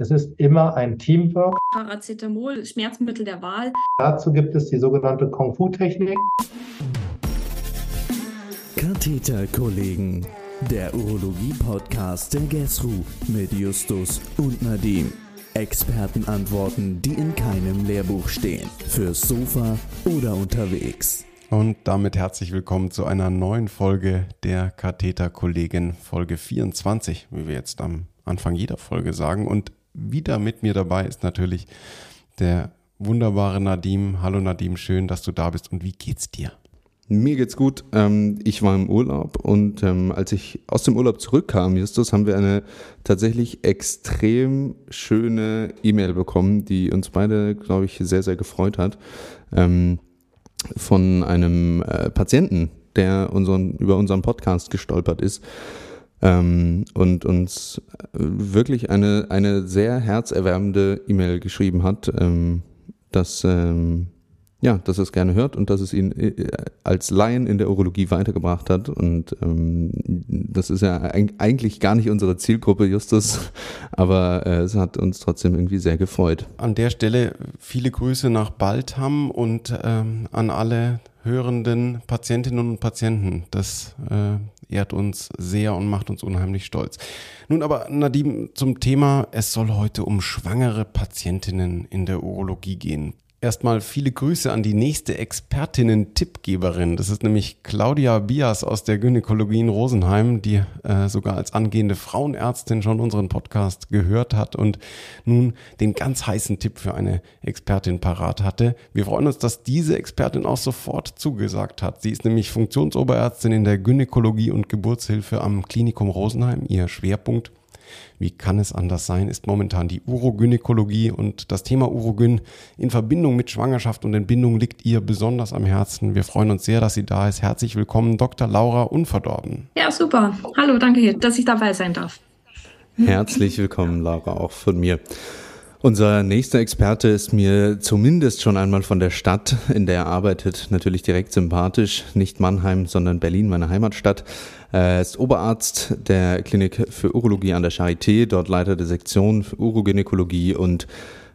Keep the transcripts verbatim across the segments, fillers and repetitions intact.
Es ist immer ein Teamwork. Paracetamol, Schmerzmittel der Wahl. Dazu gibt es die sogenannte Kung-Fu-Technik. Katheter-Kollegen, der Urologie-Podcast der Gesru mit Justus und Nadim. Expertenantworten, die in keinem Lehrbuch stehen. Fürs Sofa oder unterwegs. Und damit herzlich willkommen zu einer neuen Folge der Katheter-Kollegen, Folge vierundzwanzig, wie wir jetzt am Anfang jeder Folge sagen. Und wieder mit mir dabei ist natürlich der wunderbare Nadim. Hallo Nadim, schön, dass du da bist. Und wie geht's dir? Mir geht's gut. Ich war im Urlaub und als ich aus dem Urlaub zurückkam, Justus, haben wir eine tatsächlich extrem schöne E-Mail bekommen, die uns beide, glaube ich, sehr, sehr gefreut hat, von einem Patienten, der unseren, über unseren Podcast gestolpert ist. Ähm, und uns wirklich eine, eine sehr herzerwärmende E-Mail geschrieben hat, ähm, dass, ähm, ja, dass er es gerne hört und dass es ihn äh, als Laien in der Urologie weitergebracht hat. Und ähm, das ist ja eigentlich gar nicht unsere Zielgruppe, Justus, aber äh, es hat uns trotzdem irgendwie sehr gefreut. An der Stelle viele Grüße nach Baldham und ähm, an alle hörenden Patientinnen und Patienten. Das äh, ehrt uns sehr und macht uns unheimlich stolz. Nun aber, Nadim, zum Thema, es soll heute um schwangere Patientinnen in der Urologie gehen. Erstmal viele Grüße an die nächste Expertinnen-Tippgeberin. Das ist nämlich Claudia Bias aus der Gynäkologie in Rosenheim, die äh, sogar als angehende Frauenärztin schon unseren Podcast gehört hat und nun den ganz heißen Tipp für eine Expertin parat hatte. Wir freuen uns, dass diese Expertin auch sofort zugesagt hat. Sie ist nämlich Funktionsoberärztin in der Gynäkologie und Geburtshilfe am Klinikum Rosenheim. Ihr Schwerpunkt, wie kann es anders sein, ist momentan die Urogynäkologie, und das Thema Urogyn in Verbindung mit Schwangerschaft und Entbindung liegt ihr besonders am Herzen. Wir freuen uns sehr, dass sie da ist. Herzlich willkommen, Doktor Laura Unverdorben. Ja, super. Hallo, danke, dass ich dabei sein darf. Herzlich willkommen, Laura, auch von mir. Unser nächster Experte ist mir zumindest schon einmal von der Stadt, in der er arbeitet, natürlich direkt sympathisch. Nicht Mannheim, sondern Berlin, meine Heimatstadt. Er ist Oberarzt der Klinik für Urologie an der Charité, dort Leiter der Sektion für Urogynäkologie. Und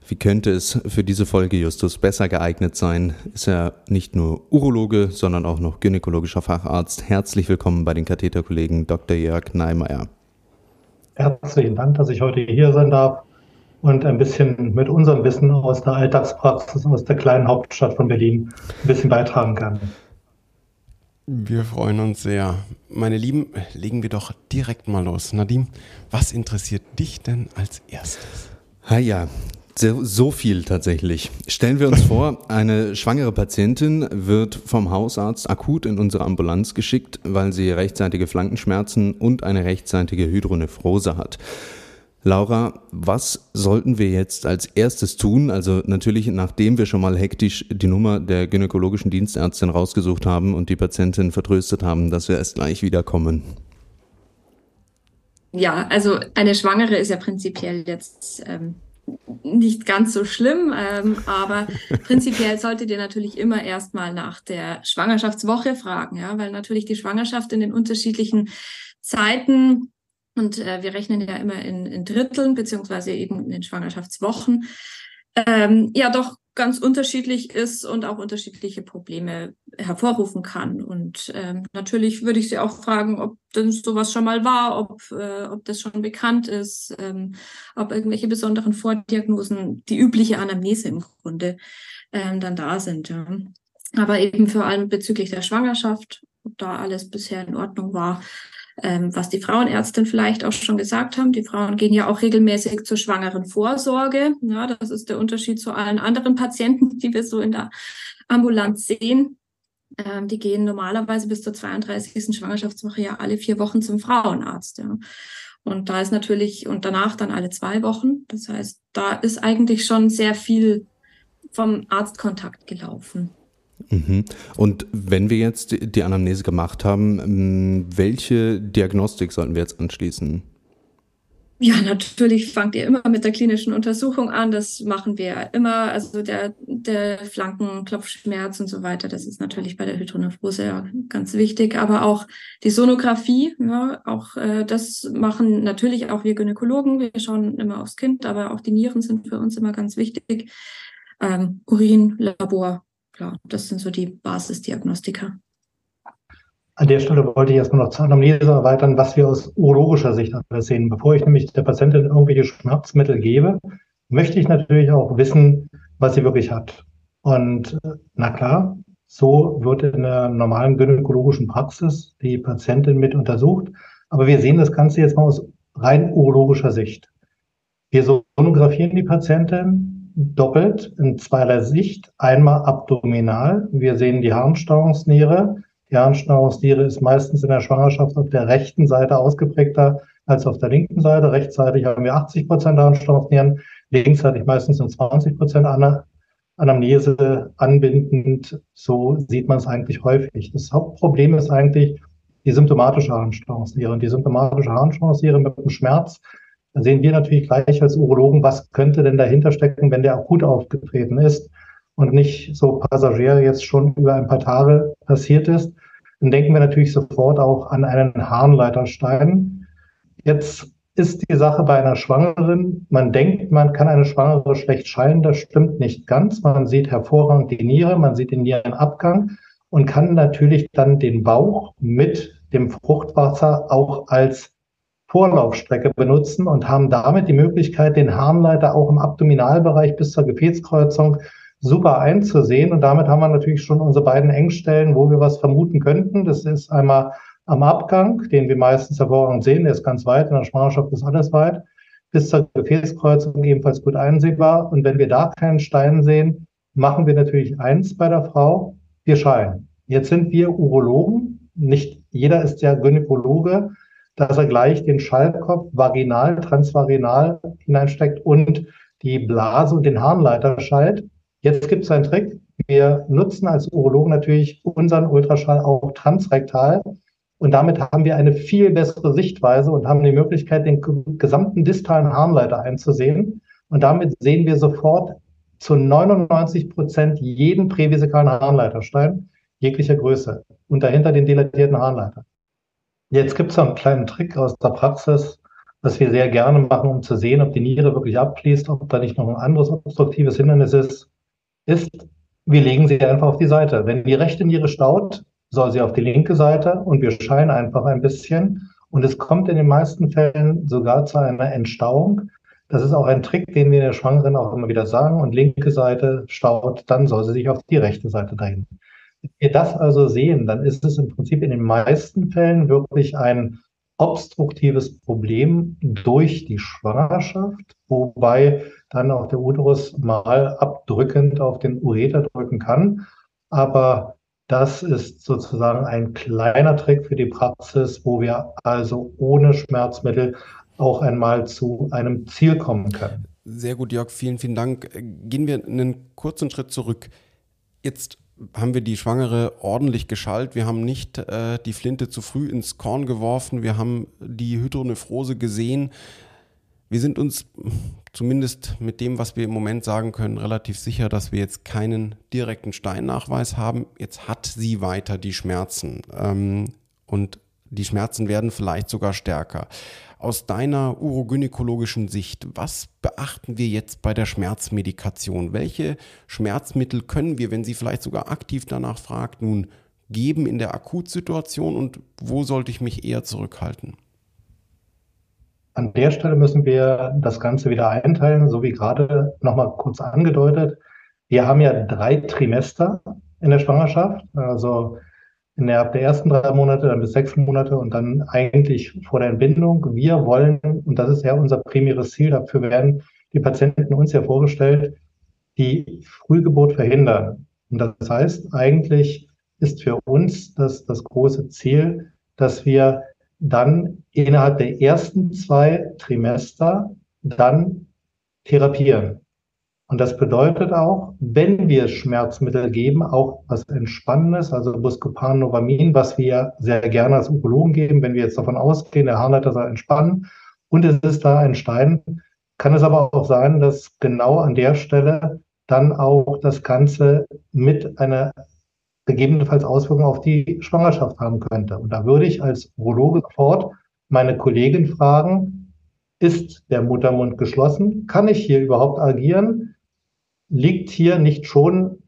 wie könnte es für diese Folge, Justus, besser geeignet sein? Ist er nicht nur Urologe, sondern auch noch gynäkologischer Facharzt. Herzlich willkommen bei den Katheterkollegen, Doktor Jörg Neimeyer. Herzlichen Dank, dass ich heute hier sein darf und ein bisschen mit unserem Wissen aus der Alltagspraxis, aus der kleinen Hauptstadt von Berlin, ein bisschen beitragen kann. Wir freuen uns sehr. Meine Lieben, legen wir doch direkt mal los. Nadim, was interessiert dich denn als erstes? Ah ja, so, so viel tatsächlich. Stellen wir uns vor, eine schwangere Patientin wird vom Hausarzt akut in unsere Ambulanz geschickt, weil sie rechtzeitige Flankenschmerzen und eine rechtzeitige Hydronephrose hat. Laura, was sollten wir jetzt als erstes tun? Also natürlich, nachdem wir schon mal hektisch die Nummer der gynäkologischen Dienstärztin rausgesucht haben und die Patientin vertröstet haben, dass wir erst gleich wiederkommen. Ja, also eine Schwangere ist ja prinzipiell jetzt ähm, nicht ganz so schlimm, ähm, aber prinzipiell solltet ihr natürlich immer erstmal nach der Schwangerschaftswoche fragen, ja, weil natürlich die Schwangerschaft in den unterschiedlichen Zeiten, und äh, wir rechnen ja immer in, in Dritteln, beziehungsweise eben in den Schwangerschaftswochen, ähm, ja doch ganz unterschiedlich ist und auch unterschiedliche Probleme hervorrufen kann. Und ähm, natürlich würde ich Sie auch fragen, ob denn sowas schon mal war, ob, äh, ob das schon bekannt ist, ähm, ob irgendwelche besonderen Vordiagnosen, die übliche Anamnese im Grunde, ähm, dann da sind. Ja. Aber eben vor allem bezüglich der Schwangerschaft, ob da alles bisher in Ordnung war. Ähm, was die Frauenärztin vielleicht auch schon gesagt haben, die Frauen gehen ja auch regelmäßig zur schwangeren Vorsorge. Ja, das ist der Unterschied zu allen anderen Patienten, die wir so in der Ambulanz sehen. Ähm, die gehen normalerweise bis zur zweiunddreißigsten Schwangerschaftswoche ja alle vier Wochen zum Frauenarzt. Ja. Und da ist natürlich, und danach dann alle zwei Wochen. Das heißt, da ist eigentlich schon sehr viel vom Arztkontakt gelaufen. Und wenn wir jetzt die Anamnese gemacht haben, welche Diagnostik sollten wir jetzt anschließen? Ja, natürlich fangt ihr immer mit der klinischen Untersuchung an. Das machen wir immer. Also der, der Flankenklopfschmerz und so weiter, das ist natürlich bei der Hydronephrose ja ganz wichtig. Aber auch die Sonographie, ja, auch äh, das machen natürlich auch wir Gynäkologen. Wir schauen immer aufs Kind, aber auch die Nieren sind für uns immer ganz wichtig. Ähm, Urin, Labor, klar, das sind so die Basisdiagnostika. An der Stelle wollte ich erstmal noch zur Anamnese erweitern, was wir aus urologischer Sicht alles sehen. Bevor ich nämlich der Patientin irgendwelche Schmerzmittel gebe, möchte ich natürlich auch wissen, was sie wirklich hat. Und na klar, so wird in der normalen gynäkologischen Praxis die Patientin mit untersucht. Aber wir sehen das Ganze jetzt mal aus rein urologischer Sicht. Wir sonografieren die Patientin doppelt in zweierlei Sicht. Einmal abdominal. Wir sehen die Harnstauungsniere. Die Harnstauungsniere ist meistens in der Schwangerschaft auf der rechten Seite ausgeprägter als auf der linken Seite. Rechtsseitig haben wir achtzig Prozent Harnstauungsnieren, linksseitig meistens nur zwanzig Prozent An- Anamnese anbindend. So sieht man es eigentlich häufig. Das Hauptproblem ist eigentlich die symptomatische Harnstauungsniere. Und die symptomatische Harnstauungsniere mit dem Schmerz, da sehen wir natürlich gleich als Urologen, was könnte denn dahinter stecken, wenn der akut aufgetreten ist und nicht so passagier jetzt schon über ein paar Tage passiert ist. Dann denken wir natürlich sofort auch an einen Harnleiterstein. Jetzt ist die Sache bei einer Schwangeren, man denkt, man kann eine Schwangere schlecht scheiden, das stimmt nicht ganz. Man sieht hervorragend die Niere, man sieht den Nierenabgang und kann natürlich dann den Bauch mit dem Fruchtwasser auch als Vorlaufstrecke benutzen und haben damit die Möglichkeit, den Harnleiter auch im Abdominalbereich bis zur Gefäßkreuzung super einzusehen, und damit haben wir natürlich schon unsere beiden Engstellen, wo wir was vermuten könnten. Das ist einmal am Abgang, den wir meistens hervorragend sehen, der ist ganz weit, in der Schwangerschaft ist alles weit, bis zur Gefäßkreuzung ebenfalls gut einsehbar. Und wenn wir da keinen Stein sehen, machen wir natürlich eins bei der Frau, wir scheiden. Jetzt sind wir Urologen, nicht jeder ist ja Gynäkologe, dass er gleich den Schallkopf vaginal, transvaginal hineinsteckt und die Blase und den Harnleiter schallt. Jetzt gibt es einen Trick. Wir nutzen als Urologen natürlich unseren Ultraschall auch transrektal, und damit haben wir eine viel bessere Sichtweise und haben die Möglichkeit, den gesamten distalen Harnleiter einzusehen, und damit sehen wir sofort zu neunundneunzig Prozent jeden prävesikalen Harnleiterstein jeglicher Größe und dahinter den dilatierten Harnleiter. Jetzt gibt es einen kleinen Trick aus der Praxis, was wir sehr gerne machen, um zu sehen, ob die Niere wirklich abfließt, ob da nicht noch ein anderes obstruktives Hindernis ist. ist, wir legen sie einfach auf die Seite. Wenn die rechte Niere staut, soll sie auf die linke Seite, und wir scheinen einfach ein bisschen. Und es kommt in den meisten Fällen sogar zu einer Entstauung. Das ist auch ein Trick, den wir der Schwangeren auch immer wieder sagen. Und linke Seite staut, dann soll sie sich auf die rechte Seite drehen. Wenn wir das also sehen, dann ist es im Prinzip in den meisten Fällen wirklich ein obstruktives Problem durch die Schwangerschaft, wobei dann auch der Uterus mal abdrückend auf den Ureter drücken kann. Aber das ist sozusagen ein kleiner Trick für die Praxis, wo wir also ohne Schmerzmittel auch einmal zu einem Ziel kommen können. Sehr gut, Jörg, vielen, vielen Dank. Gehen wir einen kurzen Schritt zurück. Jetzt haben wir die Schwangere ordentlich geschallt, wir haben nicht äh, die Flinte zu früh ins Korn geworfen, wir haben die Hydronephrose gesehen. Wir sind uns zumindest mit dem, was wir im Moment sagen können, relativ sicher, dass wir jetzt keinen direkten Steinnachweis haben. Jetzt hat sie weiter die Schmerzen, ähm, und die Schmerzen werden vielleicht sogar stärker. Aus deiner urogynäkologischen Sicht, was beachten wir jetzt bei der Schmerzmedikation? Welche Schmerzmittel können wir, wenn sie vielleicht sogar aktiv danach fragt, nun geben in der Akutsituation, und wo sollte ich mich eher zurückhalten? An der Stelle müssen wir das Ganze wieder einteilen, so wie gerade nochmal kurz angedeutet. Wir haben ja drei Trimester in der Schwangerschaft, also innerhalb der ersten drei Monate, dann bis sechs Monate und dann eigentlich vor der Entbindung. Wir wollen, und das ist ja unser primäres Ziel, dafür werden die Patienten uns ja vorgestellt, die Frühgeburt verhindern. Und das heißt, eigentlich ist für uns das, das große Ziel, dass wir dann innerhalb der ersten zwei Trimester dann therapieren. Und das bedeutet auch, wenn wir Schmerzmittel geben, auch was Entspannendes, also Buscopan, Novamin, was wir sehr gerne als Urologen geben, wenn wir jetzt davon ausgehen, der Harnleiter soll entspannen und es ist da ein Stein, kann es aber auch sein, dass genau an der Stelle dann auch das Ganze mit einer gegebenenfalls Auswirkung auf die Schwangerschaft haben könnte. Und da würde ich als Urologe sofort meine Kollegin fragen, ist der Muttermund geschlossen? Kann ich hier überhaupt agieren? Liegt hier nicht schon,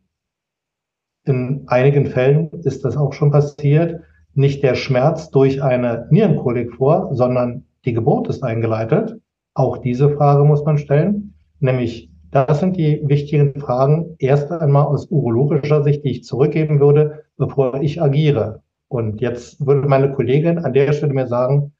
in einigen Fällen ist das auch schon passiert, nicht der Schmerz durch eine Nierenkolik vor, sondern die Geburt ist eingeleitet? Auch diese Frage muss man stellen, nämlich das sind die wichtigen Fragen erst einmal aus urologischer Sicht, die ich zurückgeben würde, bevor ich agiere. Und jetzt würde meine Kollegin an der Stelle mir sagen,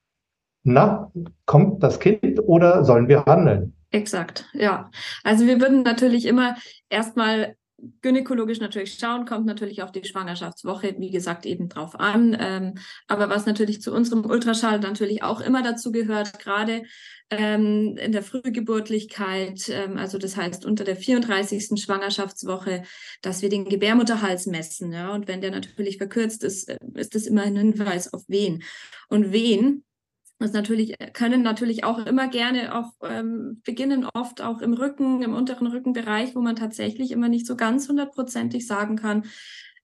na, kommt das Kind oder sollen wir handeln? Exakt, ja. Also wir würden natürlich immer erstmal gynäkologisch natürlich schauen, kommt natürlich auf die Schwangerschaftswoche, wie gesagt, eben drauf an. Ähm, aber was natürlich zu unserem Ultraschall natürlich auch immer dazu gehört, gerade ähm, in der Frühgeburtlichkeit, ähm, also das heißt unter der vierunddreißigsten Schwangerschaftswoche, dass wir den Gebärmutterhals messen. Ja? Und wenn der natürlich verkürzt ist, ist das immer ein Hinweis auf Wehen. Und Wehen Das natürlich, können natürlich auch immer gerne auch ähm, beginnen, oft auch im Rücken, im unteren Rückenbereich, wo man tatsächlich immer nicht so ganz hundertprozentig sagen kann,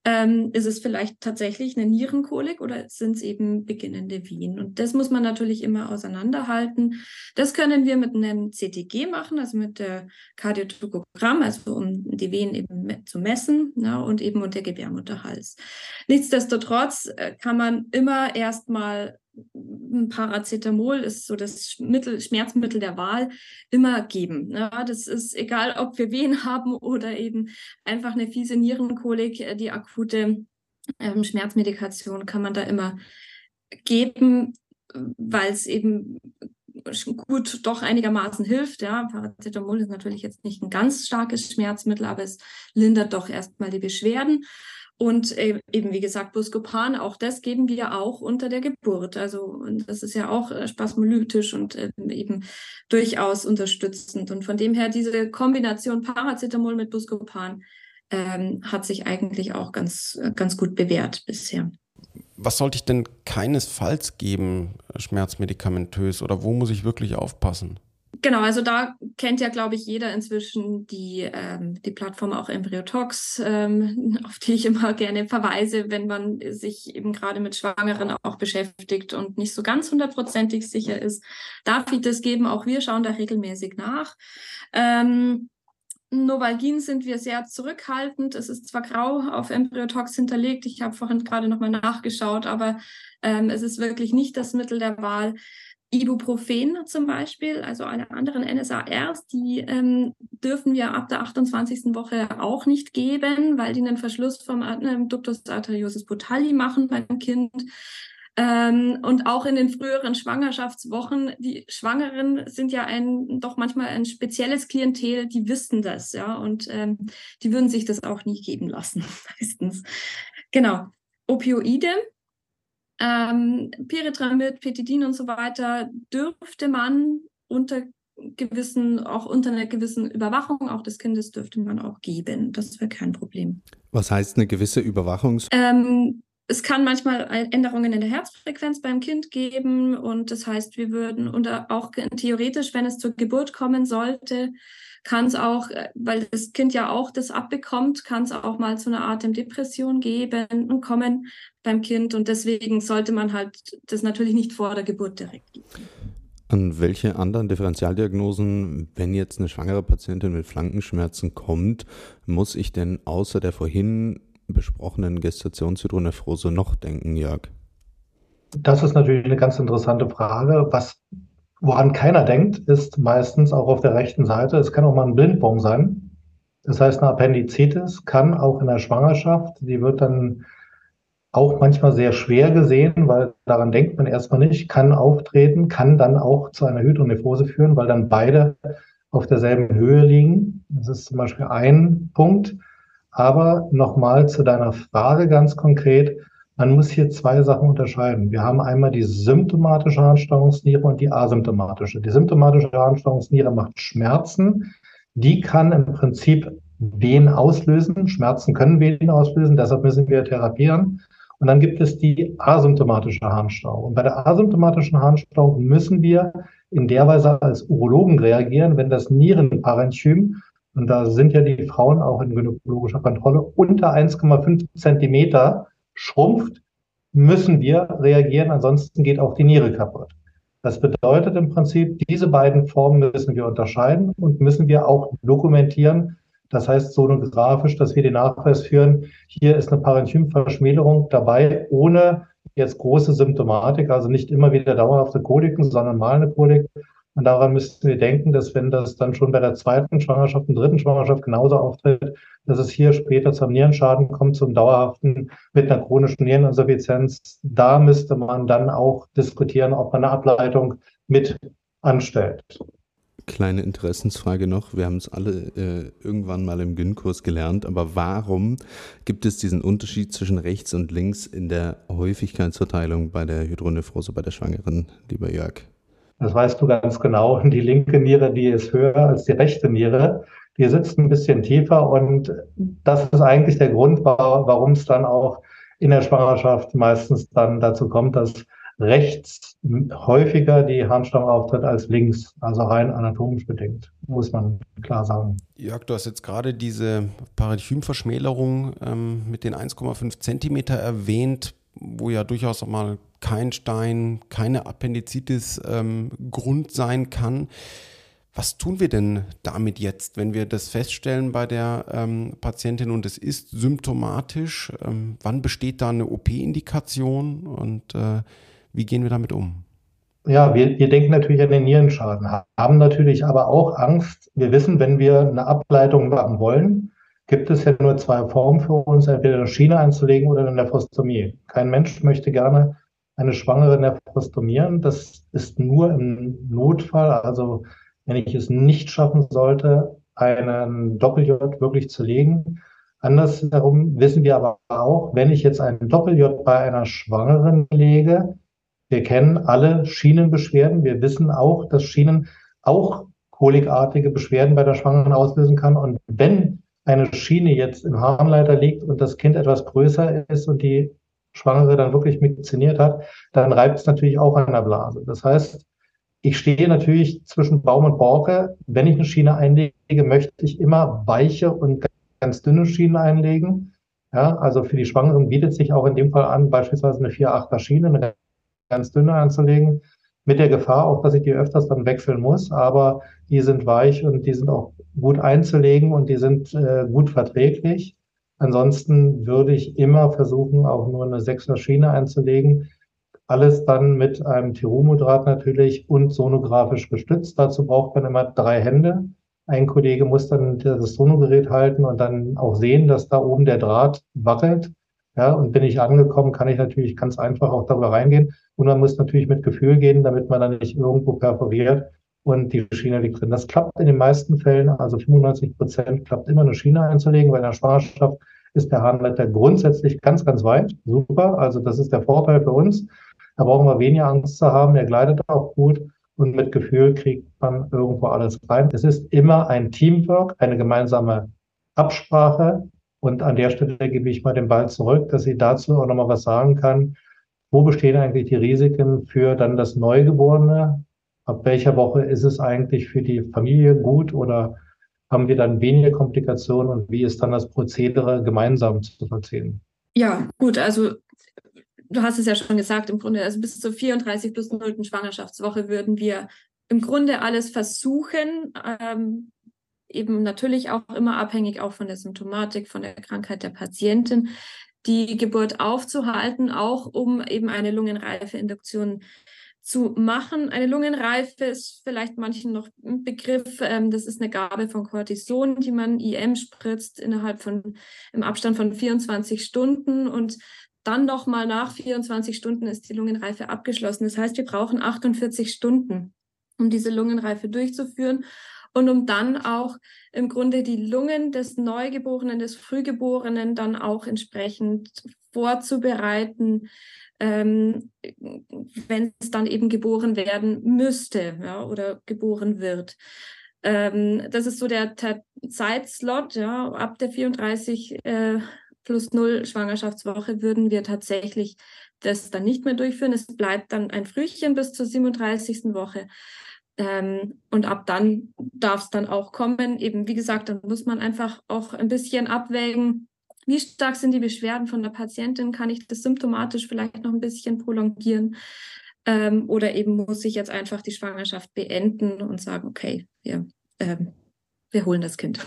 ähm, ist es vielleicht tatsächlich eine Nierenkolik oder sind es eben beginnende Wehen? Und das muss man natürlich immer auseinanderhalten. Das können wir mit einem C T G machen, also mit der Kardiotokogramm, also um die Wehen eben zu messen, ne, und eben unter Gebärmutterhals. Nichtsdestotrotz kann man immer erstmal Paracetamol ist so das Mittel, Schmerzmittel der Wahl, immer geben. Ja, das ist egal, ob wir Wehen haben oder eben einfach eine fiese Nierenkolik, die akute ähm, Schmerzmedikation kann man da immer geben, weil es eben gut doch einigermaßen hilft. Ja, Paracetamol ist natürlich jetzt nicht ein ganz starkes Schmerzmittel, aber es lindert doch erstmal die Beschwerden. Und eben, wie gesagt, Buscopan, auch das geben wir auch unter der Geburt. Also das ist ja auch spasmolytisch und eben durchaus unterstützend. Und von dem her, diese Kombination Paracetamol mit Buscopan ähm, hat sich eigentlich auch ganz, ganz gut bewährt bisher. Was sollte ich denn keinesfalls geben, schmerzmedikamentös? Oder wo muss ich wirklich aufpassen? Genau, also da kennt ja, glaube ich, jeder inzwischen die, ähm, die Plattform auch Embryotox, ähm, auf die ich immer gerne verweise, wenn man sich eben gerade mit Schwangeren auch beschäftigt und nicht so ganz hundertprozentig sicher ist. Darf ich das geben? Auch wir schauen da regelmäßig nach. Ähm, Novalgin sind wir sehr zurückhaltend. Es ist zwar grau auf Embryotox hinterlegt, ich habe vorhin gerade nochmal nachgeschaut, aber ähm, es ist wirklich nicht das Mittel der Wahl. Ibuprofen zum Beispiel, also alle anderen N S A Rs, die ähm, dürfen wir ab der achtundzwanzigsten Woche auch nicht geben, weil die einen Verschluss vom ähm, Ductus arteriosus Botalli machen beim Kind. Ähm, und auch in den früheren Schwangerschaftswochen, die Schwangeren sind ja ein doch manchmal ein spezielles Klientel, die wissen das, ja, und ähm, die würden sich das auch nie geben lassen, meistens. Genau. Opioide. Ähm, Pyritramid, Petidin und so weiter dürfte man unter gewissen, auch unter einer gewissen Überwachung auch des Kindes dürfte man auch geben. Das wäre kein Problem. Was heißt eine gewisse Überwachung? Ähm, es kann manchmal Änderungen in der Herzfrequenz beim Kind geben und das heißt, wir würden unter, auch theoretisch, wenn es zur Geburt kommen sollte, kann es auch, weil das Kind ja auch das abbekommt, kann es auch mal zu einer Atemdepression geben und kommen beim Kind. Und deswegen sollte man halt das natürlich nicht vor der Geburt direkt geben. An welche anderen Differentialdiagnosen, wenn jetzt eine schwangere Patientin mit Flankenschmerzen kommt, muss ich denn außer der vorhin besprochenen Gestationshydronephrose noch denken, Jörg? Das ist natürlich eine ganz interessante Frage. Was Woran keiner denkt, ist meistens auch auf der rechten Seite, es kann auch mal ein Blinddarm sein. Das heißt, eine Appendizitis kann auch in der Schwangerschaft, die wird dann auch manchmal sehr schwer gesehen, weil daran denkt man erstmal nicht, kann auftreten, kann dann auch zu einer Hydronephrose führen, weil dann beide auf derselben Höhe liegen. Das ist zum Beispiel ein Punkt. Aber nochmal zu deiner Frage ganz konkret. Man muss hier zwei Sachen unterscheiden. Wir haben einmal die symptomatische Harnstauungsniere und die asymptomatische. Die symptomatische Harnstauungsniere macht Schmerzen. Die kann im Prinzip Wehen auslösen. Schmerzen können Wehen auslösen, deshalb müssen wir therapieren. Und dann gibt es die asymptomatische Harnstau. Und bei der asymptomatischen Harnstau müssen wir in der Weise als Urologen reagieren, wenn das Nierenparenchym, und da sind ja die Frauen auch in gynäkologischer Kontrolle, unter eins Komma fünf Zentimeter schrumpft, müssen wir reagieren, ansonsten geht auch die Niere kaputt. Das bedeutet im Prinzip, diese beiden Formen müssen wir unterscheiden und müssen wir auch dokumentieren. Das heißt sonografisch, dass wir den Nachweis führen, hier ist eine Parenchymverschmälerung dabei, ohne jetzt große Symptomatik, also nicht immer wieder dauerhafte Koliken, sondern mal eine Kolik. Und daran müssen wir denken, dass wenn das dann schon bei der zweiten Schwangerschaft und dritten Schwangerschaft genauso auftritt, dass es hier später zum Nierenschaden kommt, zum dauerhaften mit einer chronischen Niereninsuffizienz. Da müsste man dann auch diskutieren, ob man eine Ableitung mit anstellt. Kleine Interessensfrage noch. Wir haben es alle äh, irgendwann mal im Gynkurs gelernt, aber warum gibt es diesen Unterschied zwischen rechts und links in der Häufigkeitsverteilung bei der Hydronephrose, bei der Schwangeren, lieber Jörg? Das weißt du ganz genau. Die linke Niere, die ist höher als die rechte Niere. Die sitzt ein bisschen tiefer und das ist eigentlich der Grund, warum es dann auch in der Schwangerschaft meistens dann dazu kommt, dass rechts häufiger die Harnstau auftritt als links. Also rein anatomisch bedingt, muss man klar sagen. Jörg, du hast jetzt gerade diese Parenchymverschmälerung ähm, mit den eins Komma fünf Zentimeter erwähnt, wo ja durchaus auch mal kein Stein, keine Appendizitis ähm, Grund sein kann. Was tun wir denn damit jetzt, wenn wir das feststellen bei der ähm, Patientin und es ist symptomatisch? Ähm, wann besteht da eine O P-Indikation und äh, wie gehen wir damit um? Ja, wir, wir denken natürlich an den Nierenschaden, haben natürlich aber auch Angst. Wir wissen, wenn wir eine Ableitung machen wollen, gibt es ja nur zwei Formen für uns, entweder eine Schiene einzulegen oder eine Nephrostomie. Kein Mensch möchte gerne eine Schwangere nephrostomieren. Das ist nur im Notfall, also wenn ich es nicht schaffen sollte, einen Doppel-J wirklich zu legen. Andersherum wissen wir aber auch, wenn ich jetzt einen Doppel-J bei einer Schwangeren lege, wir kennen alle Schienenbeschwerden, wir wissen auch, dass Schienen auch kolikartige Beschwerden bei der Schwangeren auslösen kann. Und wenn eine Schiene jetzt im Harnleiter liegt und das Kind etwas größer ist und die Schwangere dann wirklich mikziniert hat, dann reibt es natürlich auch an der Blase. Das heißt, ich stehe natürlich zwischen Baum und Borke. Wenn ich eine Schiene einlege, möchte ich immer weiche und ganz dünne Schienen einlegen. Ja, also für die Schwangeren bietet sich auch in dem Fall an, beispielsweise eine vier Komma achter Schiene, eine ganz dünne anzulegen, mit der Gefahr auch, dass ich die öfters dann wechseln muss, aber die sind weich und die sind auch gut einzulegen und die sind äh, gut verträglich. Ansonsten würde ich immer versuchen, auch nur eine sechser Schiene einzulegen. Alles dann mit einem Tirumodrat natürlich und sonografisch gestützt. Dazu braucht man immer drei Hände. Ein Kollege muss dann das Sonogerät halten und dann auch sehen, dass da oben der Draht wackelt. Ja, und bin ich angekommen, kann ich natürlich ganz einfach auch darüber reingehen. Und man muss natürlich mit Gefühl gehen, damit man dann nicht irgendwo perforiert und die Schiene liegt drin. Das klappt in den meisten Fällen, also fünfundneunzig Prozent klappt immer eine Schiene einzulegen. Bei einer Schwangerschaft ist der Harnleiter grundsätzlich ganz, ganz weit. Super, also das ist der Vorteil für uns. Da brauchen wir weniger Angst zu haben. Er gleitet auch gut und mit Gefühl kriegt man irgendwo alles rein. Es ist immer ein Teamwork, eine gemeinsame Absprache. Und an der Stelle gebe ich mal den Ball zurück, dass sie dazu auch nochmal was sagen kann. Wo bestehen eigentlich die Risiken für dann das Neugeborene? Ab welcher Woche ist es eigentlich für die Familie gut oder haben wir dann weniger Komplikationen und wie ist dann das Prozedere gemeinsam zu vollziehen? Ja, gut, also du hast es ja schon gesagt, im Grunde, also bis zur vierunddreißig plus null Schwangerschaftswoche würden wir im Grunde alles versuchen, ähm, eben natürlich auch immer abhängig auch von der Symptomatik, von der Krankheit der Patientin, die Geburt aufzuhalten, auch um eben eine Lungenreife-Induktion zu machen. Eine Lungenreife ist vielleicht manchen noch ein Begriff. Das ist eine Gabe von Cortison, die man I M spritzt innerhalb von, im Abstand von vierundzwanzig Stunden und dann nochmal nach vierundzwanzig Stunden ist die Lungenreife abgeschlossen. Das heißt, wir brauchen achtundvierzig Stunden, um diese Lungenreife durchzuführen und um dann auch im Grunde die Lungen des Neugeborenen, des Frühgeborenen dann auch entsprechend vorzubereiten, ähm, wenn es dann eben geboren werden müsste, ja, oder geboren wird. Ähm, das ist so der Zeitslot, ja, ab der vierunddreißig Äh, plus null Schwangerschaftswoche würden wir tatsächlich das dann nicht mehr durchführen. Es bleibt dann ein Frühchen bis zur siebenunddreißigsten Woche. Ähm, und ab dann darf es dann auch kommen. Eben, wie gesagt, dann muss man einfach auch ein bisschen abwägen, wie stark sind die Beschwerden von der Patientin? Kann ich das symptomatisch vielleicht noch ein bisschen prolongieren? Ähm, oder eben muss ich jetzt einfach die Schwangerschaft beenden und sagen, okay, wir, ähm, wir holen das Kind.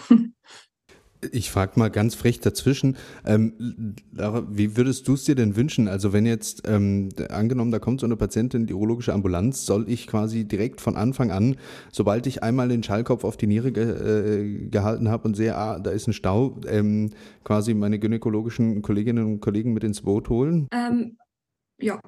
Ich frage mal ganz frech dazwischen, ähm, Laura, wie würdest du es dir denn wünschen? Also wenn jetzt, ähm, angenommen, da kommt so eine Patientin in die urologische Ambulanz, soll ich quasi direkt von Anfang an, sobald ich einmal den Schallkopf auf die Niere ge- äh, gehalten habe und sehe, ah, da ist ein Stau, ähm, quasi meine gynäkologischen Kolleginnen und Kollegen mit ins Boot holen? Ähm, ja.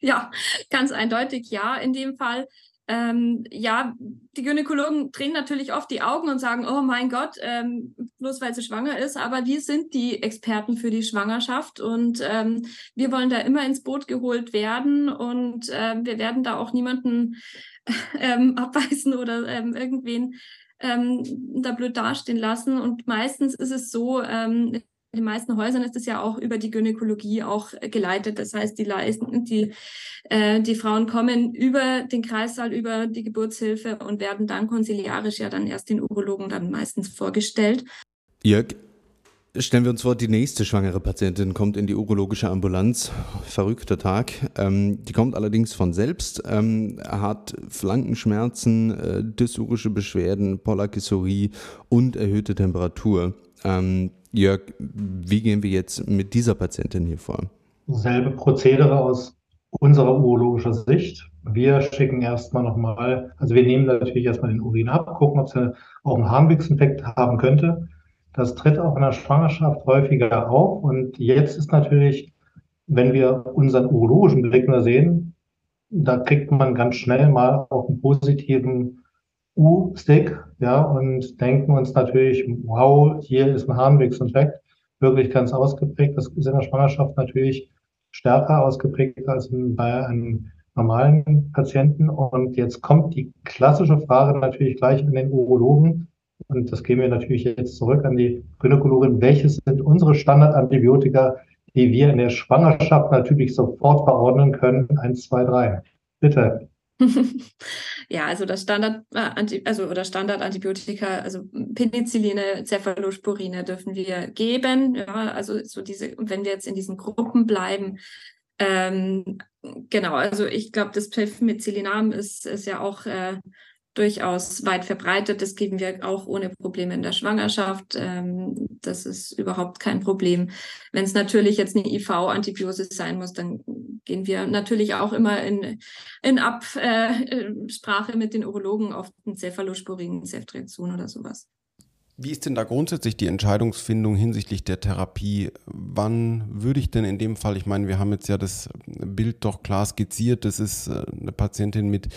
ja, ganz eindeutig ja in dem Fall. Ähm, ja, die Gynäkologen drehen natürlich oft die Augen und sagen, oh mein Gott, ähm, bloß weil sie schwanger ist, aber wir sind die Experten für die Schwangerschaft und ähm, wir wollen da immer ins Boot geholt werden und ähm, wir werden da auch niemanden ähm, abweisen oder ähm, irgendwen ähm, da blöd dastehen lassen. Und meistens ist es so, ähm, in den meisten Häusern ist es ja auch über die Gynäkologie auch geleitet. Das heißt, die, Leisten, die, äh, die Frauen kommen über den Kreißsaal, über die Geburtshilfe und werden dann konsiliarisch ja dann erst den Urologen dann meistens vorgestellt. Jörg, stellen wir uns vor, die nächste schwangere Patientin kommt in die urologische Ambulanz. Verrückter Tag. Ähm, die kommt allerdings von selbst, ähm, hat Flankenschmerzen, äh, dysurische Beschwerden, Polakyssurie und erhöhte Temperatur. Ähm, Jörg, wie gehen wir jetzt mit dieser Patientin hier vor? Selbe Prozedere aus unserer urologischen Sicht. Wir schicken erstmal nochmal, also wir nehmen natürlich erstmal den Urin ab, gucken, ob sie auch einen Harnwegsinfekt haben könnte. Das tritt auch in der Schwangerschaft häufiger auf. Und jetzt ist natürlich, wenn wir unseren urologischen Blick nur sehen, da kriegt man ganz schnell mal auch einen positiven U-Stick, ja, und denken uns natürlich, wow, hier ist ein Harnwegsinfekt, wirklich ganz ausgeprägt. Das ist in der Schwangerschaft natürlich stärker ausgeprägt als bei einem normalen Patienten. Und jetzt kommt die klassische Frage natürlich gleich an den Urologen. Und das gehen wir natürlich jetzt zurück an die Gynäkologin. Welches sind unsere Standardantibiotika, die wir in der Schwangerschaft natürlich sofort verordnen können? Eins, zwei, drei. Bitte. Ja, also das Standard, also oder Standardantibiotika, also Penicilline, Cephalosporine dürfen wir geben. Ja, also so diese, wenn wir jetzt in diesen Gruppen bleiben, ähm, genau. Also ich glaube, das Penicillinam ist ist ja auch äh, durchaus weit verbreitet. Das geben wir auch ohne Probleme in der Schwangerschaft. Ähm, das ist überhaupt kein Problem. Wenn es natürlich jetzt eine I V-Antibiose sein muss, dann gehen wir natürlich auch immer in, in Absprache mit den Urologen auf den Cephalosporin, Ceftriaxon oder sowas. Wie ist denn da grundsätzlich die Entscheidungsfindung hinsichtlich der Therapie? Wann würde ich denn in dem Fall, ich meine, wir haben jetzt ja das Bild doch klar skizziert, das ist eine Patientin mit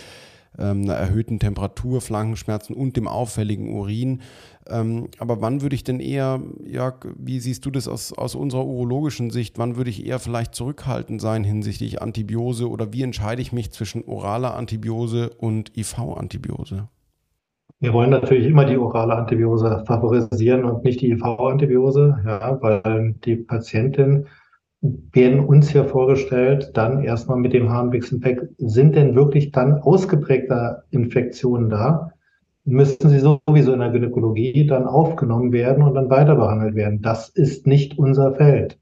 einer erhöhten Temperatur, Flankenschmerzen und dem auffälligen Urin. Aber wann würde ich denn eher, Jörg, wie siehst du das aus, aus unserer urologischen Sicht, wann würde ich eher vielleicht zurückhaltend sein hinsichtlich Antibiose oder wie entscheide ich mich zwischen oraler Antibiose und I V-Antibiose? Wir wollen natürlich immer die orale Antibiose favorisieren und nicht die I V-Antibiose, ja, weil die Patientin werden uns hier vorgestellt, dann erstmal mit dem Harnwegsinfekt. Sind denn wirklich dann ausgeprägte Infektionen da? Müssen sie sowieso in der Gynäkologie dann aufgenommen werden und dann weiter behandelt werden? Das ist nicht unser Feld.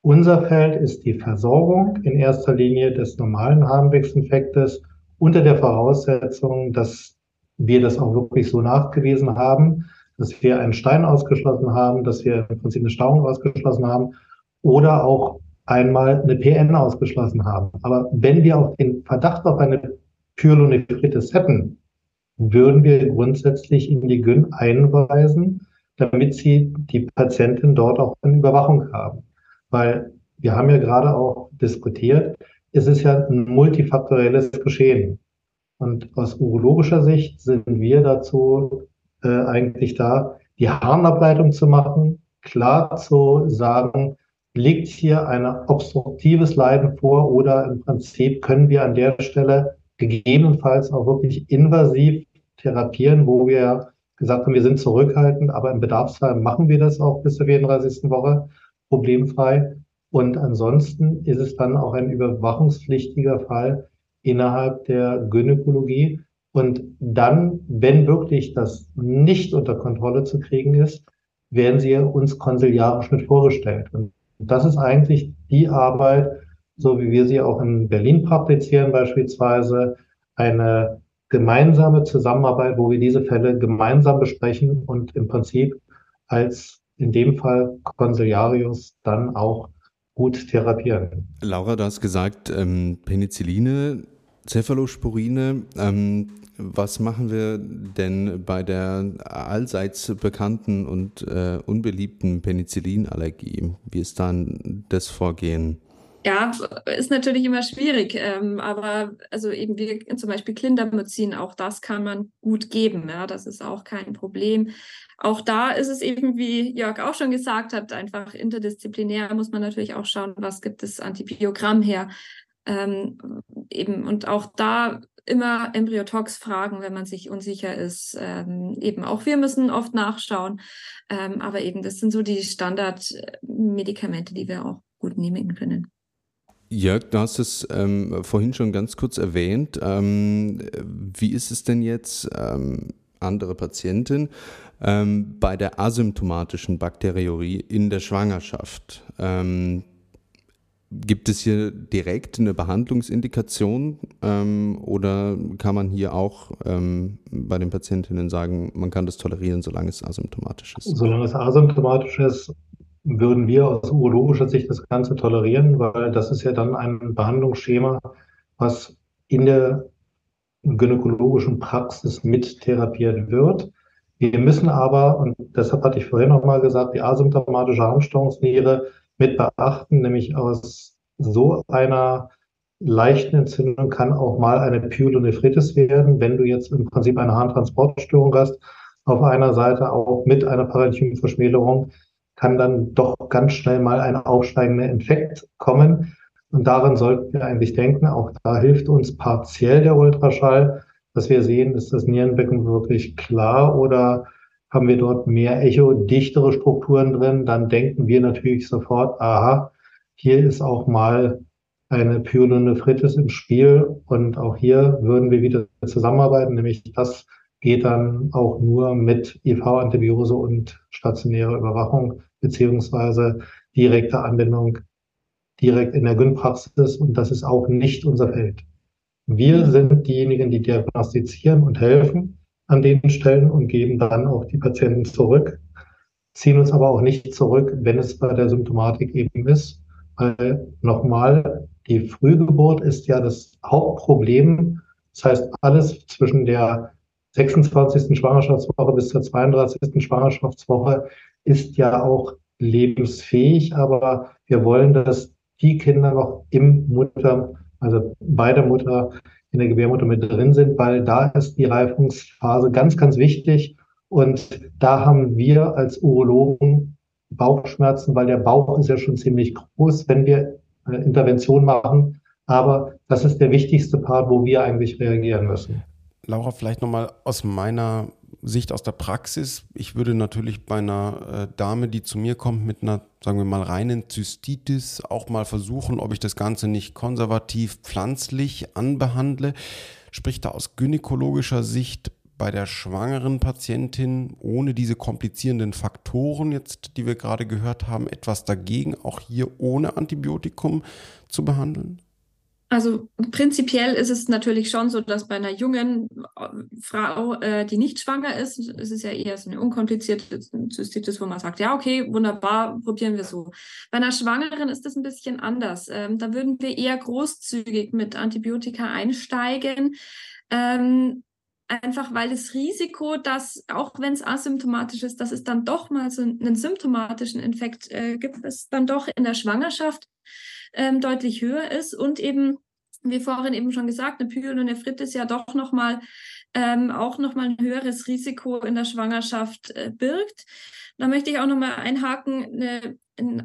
Unser Feld ist die Versorgung in erster Linie des normalen Harnwegsinfektes unter der Voraussetzung, dass wir das auch wirklich so nachgewiesen haben, dass wir einen Stein ausgeschlossen haben, dass wir im Prinzip eine Stauung ausgeschlossen haben, oder auch einmal eine P N ausgeschlossen haben. Aber wenn wir auch den Verdacht auf eine Pyelonephritis hätten, würden wir grundsätzlich in die Gyn einweisen, damit sie die Patientin dort auch in Überwachung haben. Weil wir haben ja gerade auch diskutiert, es ist ja ein multifaktorielles Geschehen. Und aus urologischer Sicht sind wir dazu äh, eigentlich da, die Harnableitung zu machen, klar zu sagen, liegt hier ein obstruktives Leiden vor oder im Prinzip können wir an der Stelle gegebenenfalls auch wirklich invasiv therapieren, wo wir gesagt haben, wir sind zurückhaltend, aber im Bedarfsfall machen wir das auch bis zur vierunddreißigsten Woche problemfrei. Und ansonsten ist es dann auch ein überwachungspflichtiger Fall innerhalb der Gynäkologie. Und dann, wenn wirklich das nicht unter Kontrolle zu kriegen ist, werden sie uns konsiliarisch mit vorgestellt. Und das ist eigentlich die Arbeit, so wie wir sie auch in Berlin praktizieren beispielsweise, eine gemeinsame Zusammenarbeit, wo wir diese Fälle gemeinsam besprechen und im Prinzip als in dem Fall Konsiliarius dann auch gut therapieren. Laura, du hast gesagt, ähm, Penicilline, Cephalosporine, ähm, was machen wir denn bei der allseits bekannten und äh, unbeliebten Penicillinallergie? Wie ist dann das Vorgehen? Ja, ist natürlich immer schwierig, ähm, aber also eben wie zum Beispiel Clindamycin, auch das kann man gut geben, ja, das ist auch kein Problem. Auch da ist es eben, wie Jörg auch schon gesagt hat, einfach interdisziplinär muss man natürlich auch schauen, was gibt das Antibiogramm her. Ähm, eben und auch da immer Embryotox fragen, wenn man sich unsicher ist. Ähm, eben auch wir müssen oft nachschauen, ähm, aber eben das sind so die Standardmedikamente, die wir auch gut nehmen können. Jörg, du hast es ähm, vorhin schon ganz kurz erwähnt. Ähm, wie ist es denn jetzt, ähm, andere Patientin, ähm, bei der asymptomatischen Bakteriurie in der Schwangerschaft? Ähm, gibt es hier direkt eine Behandlungsindikation ähm, oder kann man hier auch ähm, bei den Patientinnen sagen, man kann das tolerieren, solange es asymptomatisch ist? Solange es asymptomatisch ist, würden wir aus urologischer Sicht das Ganze tolerieren, weil das ist ja dann ein Behandlungsschema, was in der gynäkologischen Praxis mittherapiert wird. Wir müssen aber, und deshalb hatte ich vorhin nochmal gesagt, die asymptomatische Harnstauungsniere mit beachten, nämlich aus so einer leichten Entzündung kann auch mal eine Pyelonephritis werden, wenn du jetzt im Prinzip eine Harntransportstörung hast, auf einer Seite auch mit einer Parenchymverschmälerung, kann dann doch ganz schnell mal ein aufsteigender Infekt kommen. Und daran sollten wir eigentlich denken, auch da hilft uns partiell der Ultraschall, dass wir sehen, ist das Nierenbecken wirklich klar oder haben wir dort mehr Echo, dichtere Strukturen drin, dann denken wir natürlich sofort, aha, hier ist auch mal eine Pyelonephritis im Spiel und auch hier würden wir wieder zusammenarbeiten, nämlich das geht dann auch nur mit I V-Antibiose und stationärer Überwachung beziehungsweise direkter Anwendung direkt in der Gyn-Praxis und das ist auch nicht unser Feld. Wir sind diejenigen, die diagnostizieren und helfen an den Stellen und geben dann auch die Patienten zurück, ziehen uns aber auch nicht zurück, wenn es bei der Symptomatik eben ist, weil nochmal, die Frühgeburt ist ja das Hauptproblem, das heißt alles zwischen der sechsundzwanzigsten Schwangerschaftswoche bis zur zweiunddreißigsten Schwangerschaftswoche ist ja auch lebensfähig, aber wir wollen, dass die Kinder noch im Mutter, also bei der Mutter in der Gebärmutter mit drin sind, weil da ist die Reifungsphase ganz, ganz wichtig und da haben wir als Urologen Bauchschmerzen, weil der Bauch ist ja schon ziemlich groß, wenn wir eine Intervention machen, aber das ist der wichtigste Part, wo wir eigentlich reagieren müssen. Laura, vielleicht nochmal aus meiner Sicht, aus der Praxis. Ich würde natürlich bei einer äh, Dame, die zu mir kommt mit einer, sagen wir mal, reinen Zystitis, auch mal versuchen, ob ich das Ganze nicht konservativ pflanzlich anbehandle. Sprich, da aus gynäkologischer Sicht bei der schwangeren Patientin ohne diese komplizierenden Faktoren, jetzt, die wir gerade gehört haben, etwas dagegen, auch hier ohne Antibiotikum zu behandeln? Also prinzipiell ist es natürlich schon so, dass bei einer jungen Frau, äh, die nicht schwanger ist, es ist ja eher so eine unkomplizierte Zystitis, wo man sagt, ja okay, wunderbar, probieren wir so. Bei einer Schwangeren ist das ein bisschen anders. Ähm, da würden wir eher großzügig mit Antibiotika einsteigen, ähm, einfach weil das Risiko, dass auch wenn es asymptomatisch ist, dass es dann doch mal so einen symptomatischen Infekt äh, gibt, ist dann doch in der Schwangerschaft Ähm, deutlich höher ist und eben, wie vorhin eben schon gesagt, eine Pyelonephritis ja doch nochmal ähm, auch nochmal ein höheres Risiko in der Schwangerschaft äh, birgt. Da möchte ich auch nochmal einhaken, eine,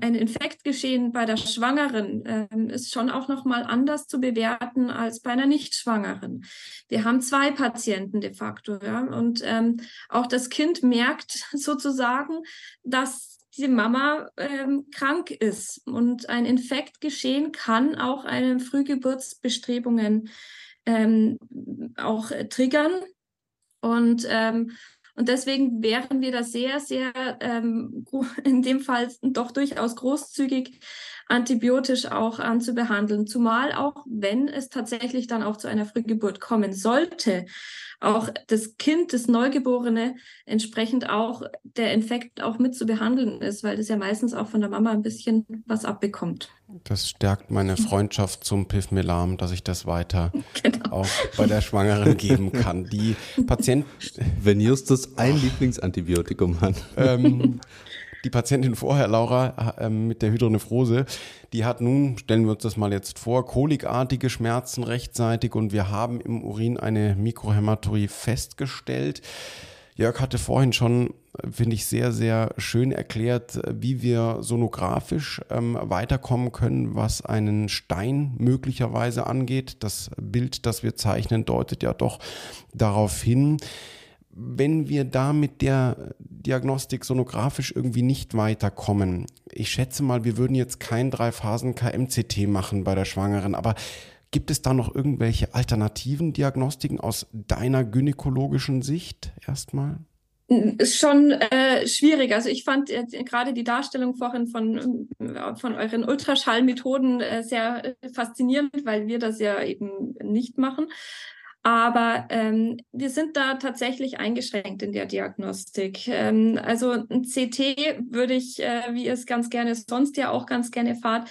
ein Infektgeschehen bei der Schwangeren ähm, ist schon auch nochmal anders zu bewerten als bei einer Nichtschwangeren. Wir haben zwei Patienten de facto, ja, und ähm, auch das Kind merkt sozusagen, dass diese Mama ähm, krank ist. Und ein Infekt geschehen kann auch eine Frühgeburtsbestrebungen ähm, auch äh, triggern. Und ähm, Und deswegen wären wir da sehr, sehr ähm, in dem Fall doch durchaus großzügig, antibiotisch auch anzubehandeln. Zumal auch, wenn es tatsächlich dann auch zu einer Frühgeburt kommen sollte, auch das Kind, das Neugeborene, entsprechend auch der Infekt auch mit zu behandeln ist, weil das ja meistens auch von der Mama ein bisschen was abbekommt. Das stärkt meine Freundschaft zum Pivmelam, dass ich das weiter genau. auch bei der Schwangeren geben kann. Die Patienten... Wenn Justus ein Lieblingsantibiotikuum hat. Ähm, die Patientin vorher, Laura, äh, mit der Hydronephrose, die hat nun, stellen wir uns das mal jetzt vor, kolikartige Schmerzen rechtzeitig und wir haben im Urin eine Mikrohämaturie festgestellt. Jörg hatte vorhin schon, finde ich, sehr, sehr schön erklärt, wie wir sonografisch ähm, weiterkommen können, was einen Stein möglicherweise angeht. Das Bild, das wir zeichnen, deutet ja doch darauf hin. Wenn wir da mit der Diagnostik sonografisch irgendwie nicht weiterkommen, ich schätze mal, wir würden jetzt kein drei Phasen K M C T machen bei der Schwangeren, aber gibt es da noch irgendwelche alternativen Diagnostiken aus deiner gynäkologischen Sicht erstmal? Ist schon äh, schwierig. Also ich fand äh, gerade die Darstellung vorhin von, von euren Ultraschallmethoden äh, sehr äh, faszinierend, weil wir das ja eben nicht machen. Aber ähm, wir sind da tatsächlich eingeschränkt in der Diagnostik. Ähm, also ein C T würde ich, äh, wie ihr es ganz gerne sonst ja auch ganz gerne fahrt,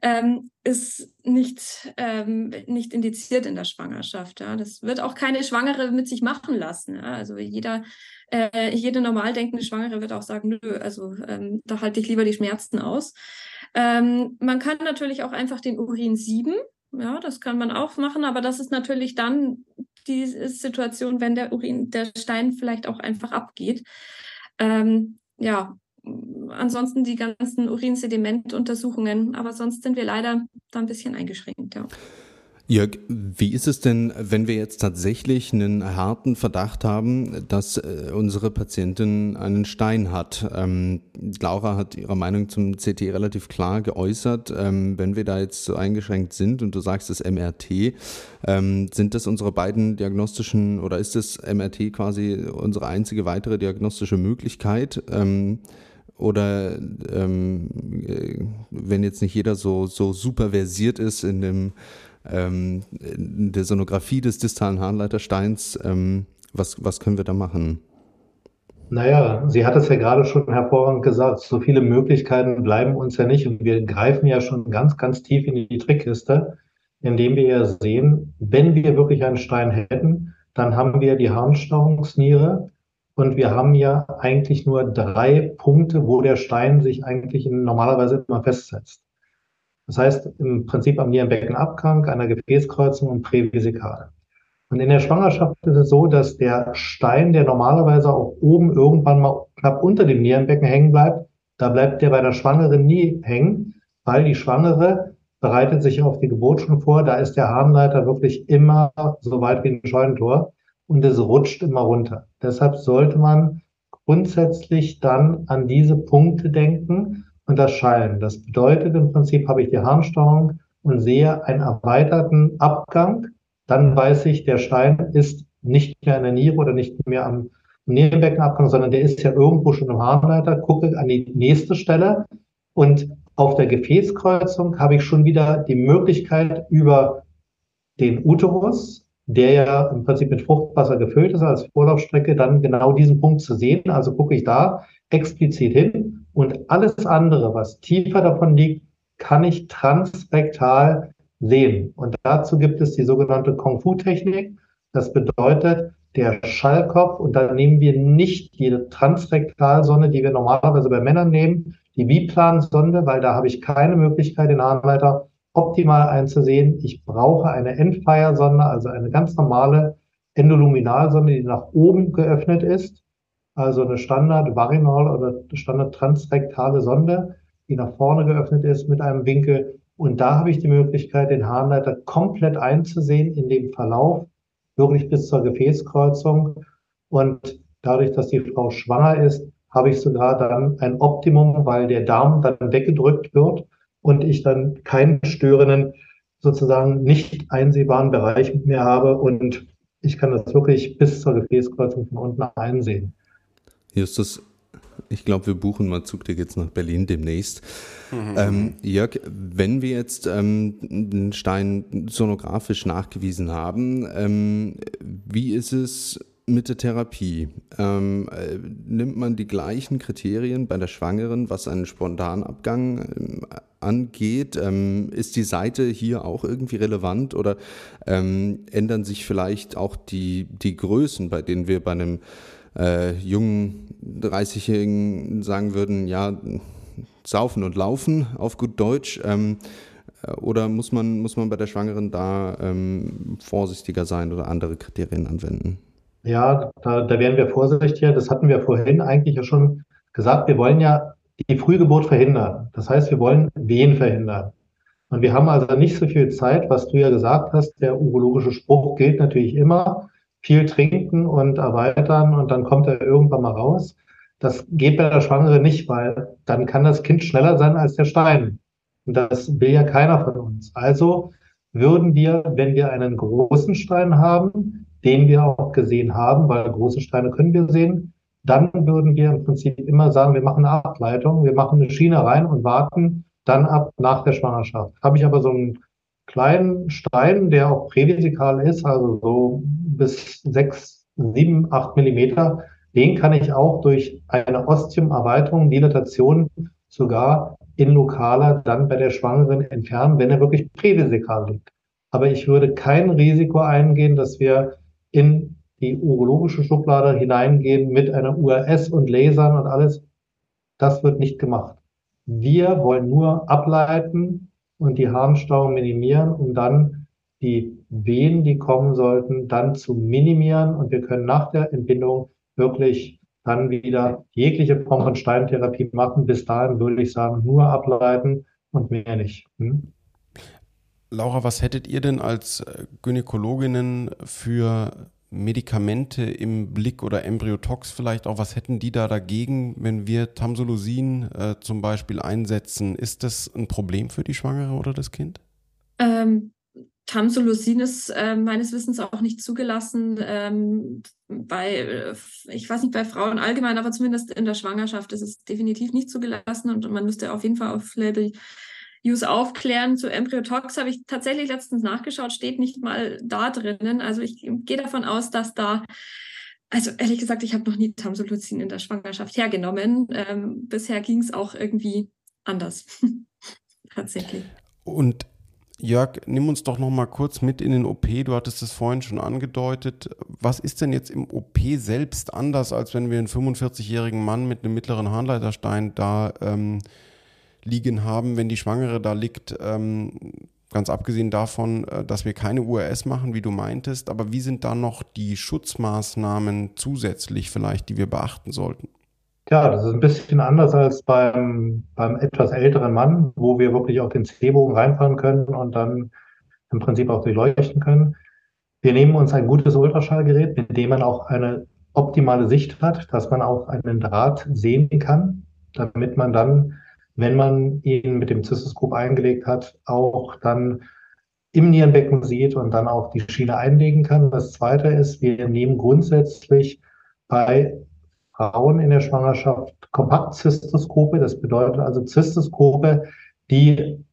ähm, ist nicht, ähm, nicht indiziert in der Schwangerschaft. Ja. Das wird auch keine Schwangere mit sich machen lassen. Ja. Also jeder, äh, jede normal denkende Schwangere wird auch sagen, nö, also ähm, da halte ich lieber die Schmerzen aus. Ähm, man kann natürlich auch einfach den Urin sieben. Ja, das kann man auch machen, aber das ist natürlich dann die Situation, wenn der Urin, der Stein vielleicht auch einfach abgeht. Ähm, ja, ansonsten die ganzen Urinsediment-Untersuchungen, aber sonst sind wir leider da ein bisschen eingeschränkt, ja. Jörg, wie ist es denn, wenn wir jetzt tatsächlich einen harten Verdacht haben, dass unsere Patientin einen Stein hat? Ähm, Laura hat ihre Meinung zum C T relativ klar geäußert. Ähm, wenn wir da jetzt so eingeschränkt sind und du sagst das M R T, ähm, sind das unsere beiden diagnostischen oder ist das M R T quasi unsere einzige weitere diagnostische Möglichkeit? Ähm, Oder ähm, wenn jetzt nicht jeder so, so super versiert ist in, dem, ähm, in der Sonographie des distalen Harnleitersteins, ähm, was, was können wir da machen? Naja, sie hat es ja gerade schon hervorragend gesagt, so viele Möglichkeiten bleiben uns ja nicht. Und wir greifen ja schon ganz, ganz tief in die Trickkiste, indem wir ja sehen, wenn wir wirklich einen Stein hätten, dann haben wir die Harnstauungsniere. Und wir haben ja eigentlich nur drei Punkte, wo der Stein sich eigentlich normalerweise immer festsetzt. Das heißt, im Prinzip am Nierenbeckenabgang, einer Gefäßkreuzung und prävesikal. Und in der Schwangerschaft ist es so, dass der Stein, der normalerweise auch oben irgendwann mal knapp unter dem Nierenbecken hängen bleibt, da bleibt der bei der Schwangeren nie hängen, weil die Schwangere bereitet sich auf die Geburt schon vor. Da ist der Harnleiter wirklich immer so weit wie ein Scheunentor. Und es rutscht immer runter. Deshalb sollte man grundsätzlich dann an diese Punkte denken und das Schallen. Das bedeutet im Prinzip, habe ich die Harnstauung und sehe einen erweiterten Abgang, dann weiß ich, der Stein ist nicht mehr in der Niere oder nicht mehr am Nierenbeckenabgang, sondern der ist ja irgendwo schon im Harnleiter, gucke an die nächste Stelle und auf der Gefäßkreuzung habe ich schon wieder die Möglichkeit über den Uterus, der ja im Prinzip mit Fruchtwasser gefüllt ist, als Vorlaufstrecke, dann genau diesen Punkt zu sehen. Also gucke ich da explizit hin und alles andere, was tiefer davon liegt, kann ich transrektal sehen. Und dazu gibt es die sogenannte Kung-Fu-Technik. Das bedeutet, der Schallkopf, und da nehmen wir nicht die Transrektalsonde, die wir normalerweise bei Männern nehmen, die Biplan-Sonde, weil da habe ich keine Möglichkeit, den Harnleiter optimal einzusehen. Ich brauche eine Endfire-Sonde, also eine ganz normale Endoluminalsonde, die nach oben geöffnet ist. Also eine Standard-Vaginal- oder Standard-transrektale Sonde, die nach vorne geöffnet ist mit einem Winkel. Und da habe ich die Möglichkeit, den Harnleiter komplett einzusehen in dem Verlauf, wirklich bis zur Gefäßkreuzung. Und dadurch, dass die Frau schwanger ist, habe ich sogar dann ein Optimum, weil der Darm dann weggedrückt wird und ich dann keinen störenden, sozusagen nicht einsehbaren Bereich mit mir habe und ich kann das wirklich bis zur Gefäßkreuzung von unten einsehen. Justus, ich glaube, wir buchen mal Zugtickets nach Berlin demnächst. Mhm. Ähm, Jörg, wenn wir jetzt ähm, den Stein sonografisch nachgewiesen haben, ähm, wie ist es mit der Therapie? Ähm, äh, nimmt man die gleichen Kriterien bei der Schwangeren, was einen Spontanabgang ähm, angeht? Ähm, ist die Seite hier auch irgendwie relevant oder ähm, ändern sich vielleicht auch die, die Größen, bei denen wir bei einem äh, jungen dreißigjährigen sagen würden, ja, saufen und laufen auf gut Deutsch? Ähm, oder muss man, muss man bei der Schwangeren da ähm, vorsichtiger sein oder andere Kriterien anwenden? Ja, da, da wären wir vorsichtiger. Das hatten wir vorhin eigentlich ja schon gesagt. Wir wollen ja die Frühgeburt verhindern. Das heißt, wir wollen Wehen verhindern. Und wir haben also nicht so viel Zeit, was du ja gesagt hast. Der urologische Spruch gilt natürlich immer. Viel trinken und erweitern und dann kommt er irgendwann mal raus. Das geht bei der Schwangeren nicht, weil dann kann das Kind schneller sein als der Stein. Und das will ja keiner von uns. Also würden wir, wenn wir einen großen Stein haben, den wir auch gesehen haben, weil große Steine können wir sehen, dann würden wir im Prinzip immer sagen, wir machen eine Ableitung, wir machen eine Schiene rein und warten dann ab nach der Schwangerschaft. Habe ich aber so einen kleinen Stein, der auch prävesikal ist, also so bis sechs, sieben, acht Millimeter, den kann ich auch durch eine Ostiumerweiterung, Dilatation sogar in lokaler dann bei der Schwangeren entfernen, wenn er wirklich prävesikal liegt. Aber ich würde kein Risiko eingehen, dass wir in die urologische Schublade hineingehen mit einer U R S und Lasern und alles. Das wird nicht gemacht. Wir wollen nur ableiten und die Harnstauung minimieren, um dann die Wehen, die kommen sollten, dann zu minimieren. Und wir können nach der Entbindung wirklich dann wieder jegliche Form von Steintherapie machen. Bis dahin würde ich sagen, nur ableiten und mehr nicht. Hm? Laura, was hättet ihr denn als Gynäkologinnen für Medikamente im Blick oder Embryotox vielleicht auch, was hätten die da dagegen, wenn wir Tamsulosin äh, zum Beispiel einsetzen? Ist das ein Problem für die Schwangere oder das Kind? Ähm, Tamsulosin ist äh, meines Wissens auch nicht zugelassen ähm, bei, ich weiß nicht, bei Frauen allgemein, aber zumindest in der Schwangerschaft ist es definitiv nicht zugelassen und man müsste auf jeden Fall auf Label Use aufklären. Zu Embryotox habe ich tatsächlich letztens nachgeschaut, steht nicht mal da drinnen. Also ich gehe davon aus, dass da, also ehrlich gesagt, ich habe noch nie Tamsulosin in der Schwangerschaft hergenommen. Ähm, bisher ging es auch irgendwie anders. Tatsächlich. Und Jörg, nimm uns doch noch mal kurz mit in den O P. Du hattest es vorhin schon angedeutet. Was ist denn jetzt im O P selbst anders, als wenn wir einen fünfundvierzigjährigen Mann mit einem mittleren Harnleiterstein da ähm, liegen haben, wenn die Schwangere da liegt, ähm, ganz abgesehen davon, dass wir keine U R S machen, wie du meintest, aber wie sind da noch die Schutzmaßnahmen zusätzlich vielleicht, die wir beachten sollten? Ja, das ist ein bisschen anders als beim, beim etwas älteren Mann, wo wir wirklich auf den C-Bogen reinfahren können und dann im Prinzip auch durchleuchten können. Wir nehmen uns ein gutes Ultraschallgerät, mit dem man auch eine optimale Sicht hat, dass man auch einen Draht sehen kann, damit man dann, wenn man ihn mit dem Zystoskop eingelegt hat, auch dann im Nierenbecken sieht und dann auch die Schiene einlegen kann. Das Zweite ist, wir nehmen grundsätzlich bei Frauen in der Schwangerschaft Kompakt-Zystoskope. Das bedeutet also Zystoskope, die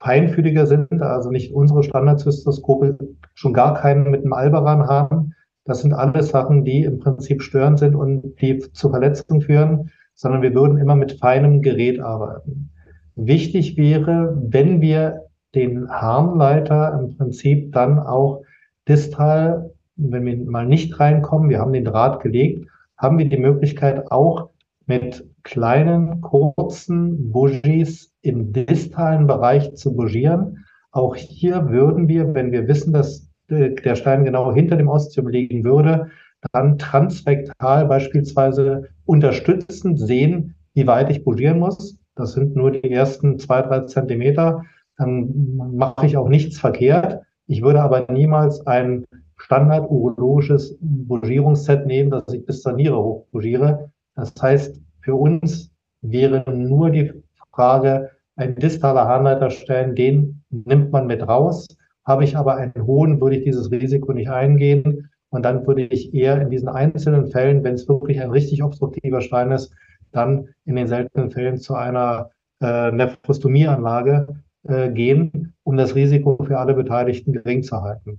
feinfühliger sind, also nicht unsere Standard-Zystoskope, schon gar keinen mit einem Alberan haben. Das sind alles Sachen, die im Prinzip störend sind und die zu Verletzungen führen, sondern wir würden immer mit feinem Gerät arbeiten. Wichtig wäre, wenn wir den Harnleiter im Prinzip dann auch distal, wenn wir mal nicht reinkommen, wir haben den Draht gelegt, haben wir die Möglichkeit auch mit kleinen, kurzen Bougies im distalen Bereich zu bougieren. Auch hier würden wir, wenn wir wissen, dass der Stein genau hinter dem Ostium liegen würde, dann transrektal beispielsweise unterstützend sehen, wie weit ich bougieren muss. Das sind nur die ersten zwei, drei Zentimeter. Dann mache ich auch nichts verkehrt. Ich würde aber niemals ein standard-urologisches Bougierungsset nehmen, dass ich bis zur Niere hoch bougiere. Das heißt, für uns wäre nur die Frage, ein distaler Harnleiterstein, den nimmt man mit raus. Habe ich aber einen hohen, würde ich dieses Risiko nicht eingehen. Und dann würde ich eher in diesen einzelnen Fällen, wenn es wirklich ein richtig obstruktiver Stein ist, dann in den seltenen Fällen zu einer äh, Nephrostomieanlage äh, gehen, um das Risiko für alle Beteiligten gering zu halten.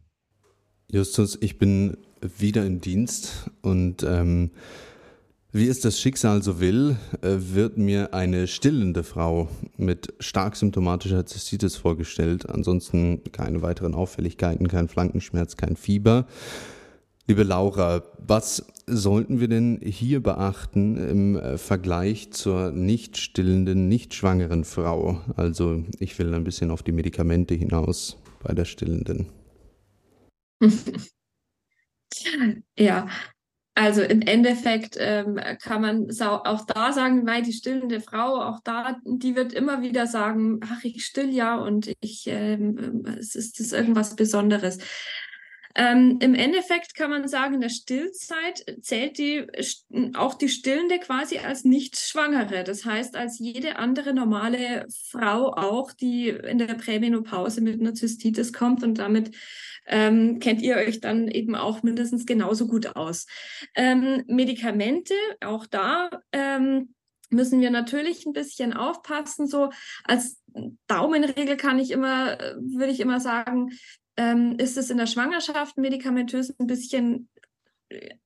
Justus, ich bin wieder im Dienst und ähm, wie es das Schicksal so will, äh, wird mir eine stillende Frau mit stark symptomatischer Zystitis vorgestellt. Ansonsten keine weiteren Auffälligkeiten, kein Flankenschmerz, kein Fieber. Liebe Laura, was sollten wir denn hier beachten im Vergleich zur nicht stillenden, nicht schwangeren Frau? Also ich will ein bisschen auf die Medikamente hinaus bei der Stillenden. Ja, also im Endeffekt ähm, kann man auch da sagen, weil die stillende Frau, auch da, die wird immer wieder sagen, ach, ich still ja und ich, ähm, es ist das irgendwas Besonderes. Ähm, im Endeffekt kann man sagen, in der Stillzeit zählt die, auch die Stillende quasi als Nicht-Schwangere. Das heißt, als jede andere normale Frau auch, die in der Prämenopause mit einer Zystitis kommt und damit ähm, kennt ihr euch dann eben auch mindestens genauso gut aus. Ähm, Medikamente, auch da ähm, müssen wir natürlich ein bisschen aufpassen. So als Daumenregel kann ich immer, würde ich immer sagen, Ähm, ist es in der Schwangerschaft medikamentös ein bisschen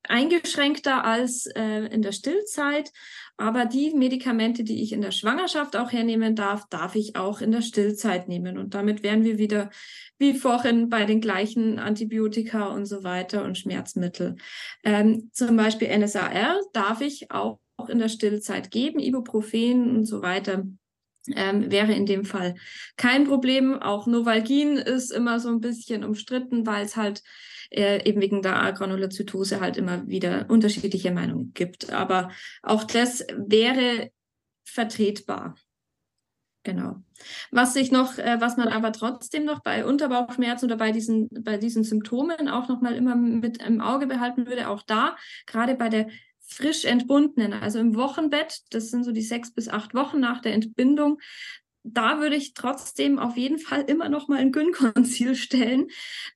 eingeschränkter als äh, in der Stillzeit. Aber die Medikamente, die ich in der Schwangerschaft auch hernehmen darf, darf ich auch in der Stillzeit nehmen. Und damit wären wir wieder wie vorhin bei den gleichen Antibiotika und so weiter und Schmerzmittel. Ähm, zum Beispiel N S A R darf ich auch, auch in der Stillzeit geben, Ibuprofen und so weiter. Ähm, wäre in dem Fall kein Problem. Auch Novalgin ist immer so ein bisschen umstritten, weil es halt äh, eben wegen der Granulozytose halt immer wieder unterschiedliche Meinungen gibt. Aber auch das wäre vertretbar. Genau. Was sich noch, äh, was man aber trotzdem noch bei Unterbauchschmerzen oder bei diesen, bei diesen Symptomen auch nochmal immer mit im Auge behalten würde, auch da, gerade bei der frisch Entbundenen, also im Wochenbett, das sind so die sechs bis acht Wochen nach der Entbindung, da würde ich trotzdem auf jeden Fall immer noch mal ein Gyn-Konsil stellen,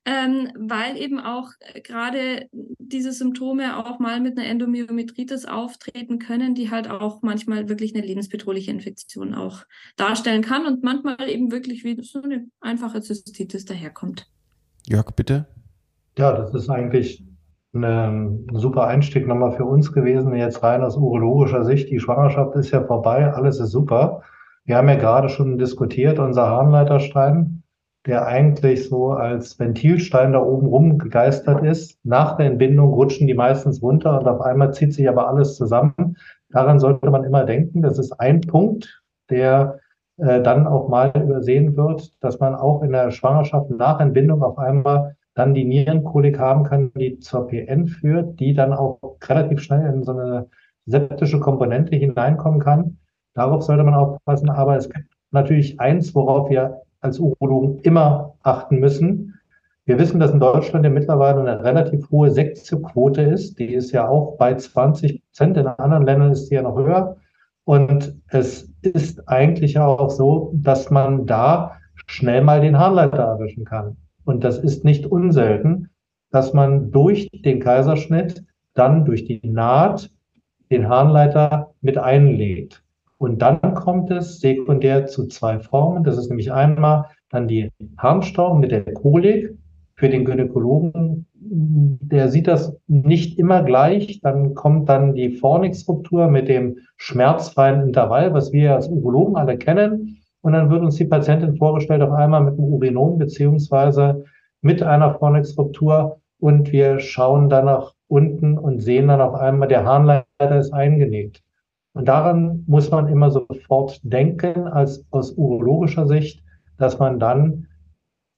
ähm, weil eben auch gerade diese Symptome auch mal mit einer Endomyometritis auftreten können, die halt auch manchmal wirklich eine lebensbedrohliche Infektion auch darstellen kann und manchmal eben wirklich wie so eine einfache Zystitis daherkommt. Jörg, bitte? Ja, das ist eigentlich ein super Einstieg nochmal für uns gewesen, jetzt rein aus urologischer Sicht. Die Schwangerschaft ist ja vorbei, alles ist super. Wir haben ja gerade schon diskutiert, unser Harnleiterstein, der eigentlich so als Ventilstein da oben rumgegeistert ist. Nach der Entbindung rutschen die meistens runter und auf einmal zieht sich aber alles zusammen. Daran sollte man immer denken, das ist ein Punkt, der äh, dann auch mal übersehen wird, dass man auch in der Schwangerschaft nach Entbindung auf einmal dann die Nierenkolik haben kann, die zur P N führt, die dann auch relativ schnell in so eine septische Komponente hineinkommen kann. Darauf sollte man aufpassen, aber es gibt natürlich eins, worauf wir als Urologen immer achten müssen. Wir wissen, dass in Deutschland ja mittlerweile eine relativ hohe Sektioquote ist, die ist ja auch bei zwanzig Prozent, in anderen Ländern ist die ja noch höher und es ist eigentlich auch so, dass man da schnell mal den Harnleiter erwischen kann. Und das ist nicht unselten, dass man durch den Kaiserschnitt dann durch die Naht den Harnleiter mit einlegt. Und dann kommt es sekundär zu zwei Formen. Das ist nämlich einmal dann die Harnstauung mit der Kolik. Für den Gynäkologen, der sieht das nicht immer gleich. Dann kommt dann die Fornix-Ruptur mit dem schmerzfreien Intervall, was wir als Urologen alle kennen. Und dann wird uns die Patientin vorgestellt, auf einmal mit einem Urinom beziehungsweise mit einer Fornix-Ruptur und wir schauen dann nach unten und sehen dann auf einmal, der Harnleiter ist eingenäht. Und daran muss man immer sofort denken, als aus urologischer Sicht, dass man dann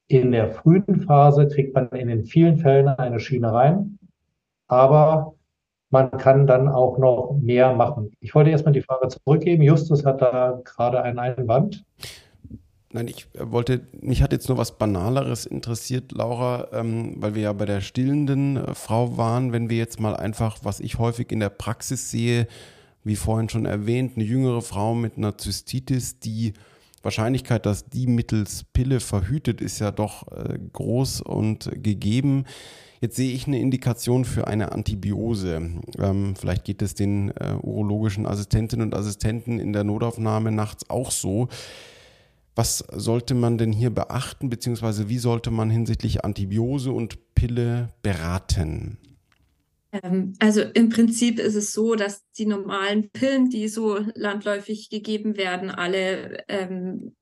in der frühen Phase, kriegt man in den vielen Fällen eine Schiene rein, aber man kann dann auch noch mehr machen. Ich wollte erstmal die Frage zurückgeben. Justus hat da gerade einen Einwand. Nein, ich wollte, mich hat jetzt nur was Banaleres interessiert, Laura, ähm, weil wir ja bei der stillenden äh, Frau waren. Wenn wir jetzt mal einfach, was ich häufig in der Praxis sehe, wie vorhin schon erwähnt, eine jüngere Frau mit einer Zystitis, die Wahrscheinlichkeit, dass die mittels Pille verhütet, ist ja doch groß und gegeben. Jetzt sehe ich eine Indikation für eine Antibiose. Ähm, vielleicht geht es den äh, urologischen Assistentinnen und Assistenten in der Notaufnahme nachts auch so. Was sollte man denn hier beachten, beziehungsweise wie sollte man hinsichtlich Antibiose und Pille beraten? Also im Prinzip ist es so, dass die normalen Pillen, die so landläufig gegeben werden, alle ähm,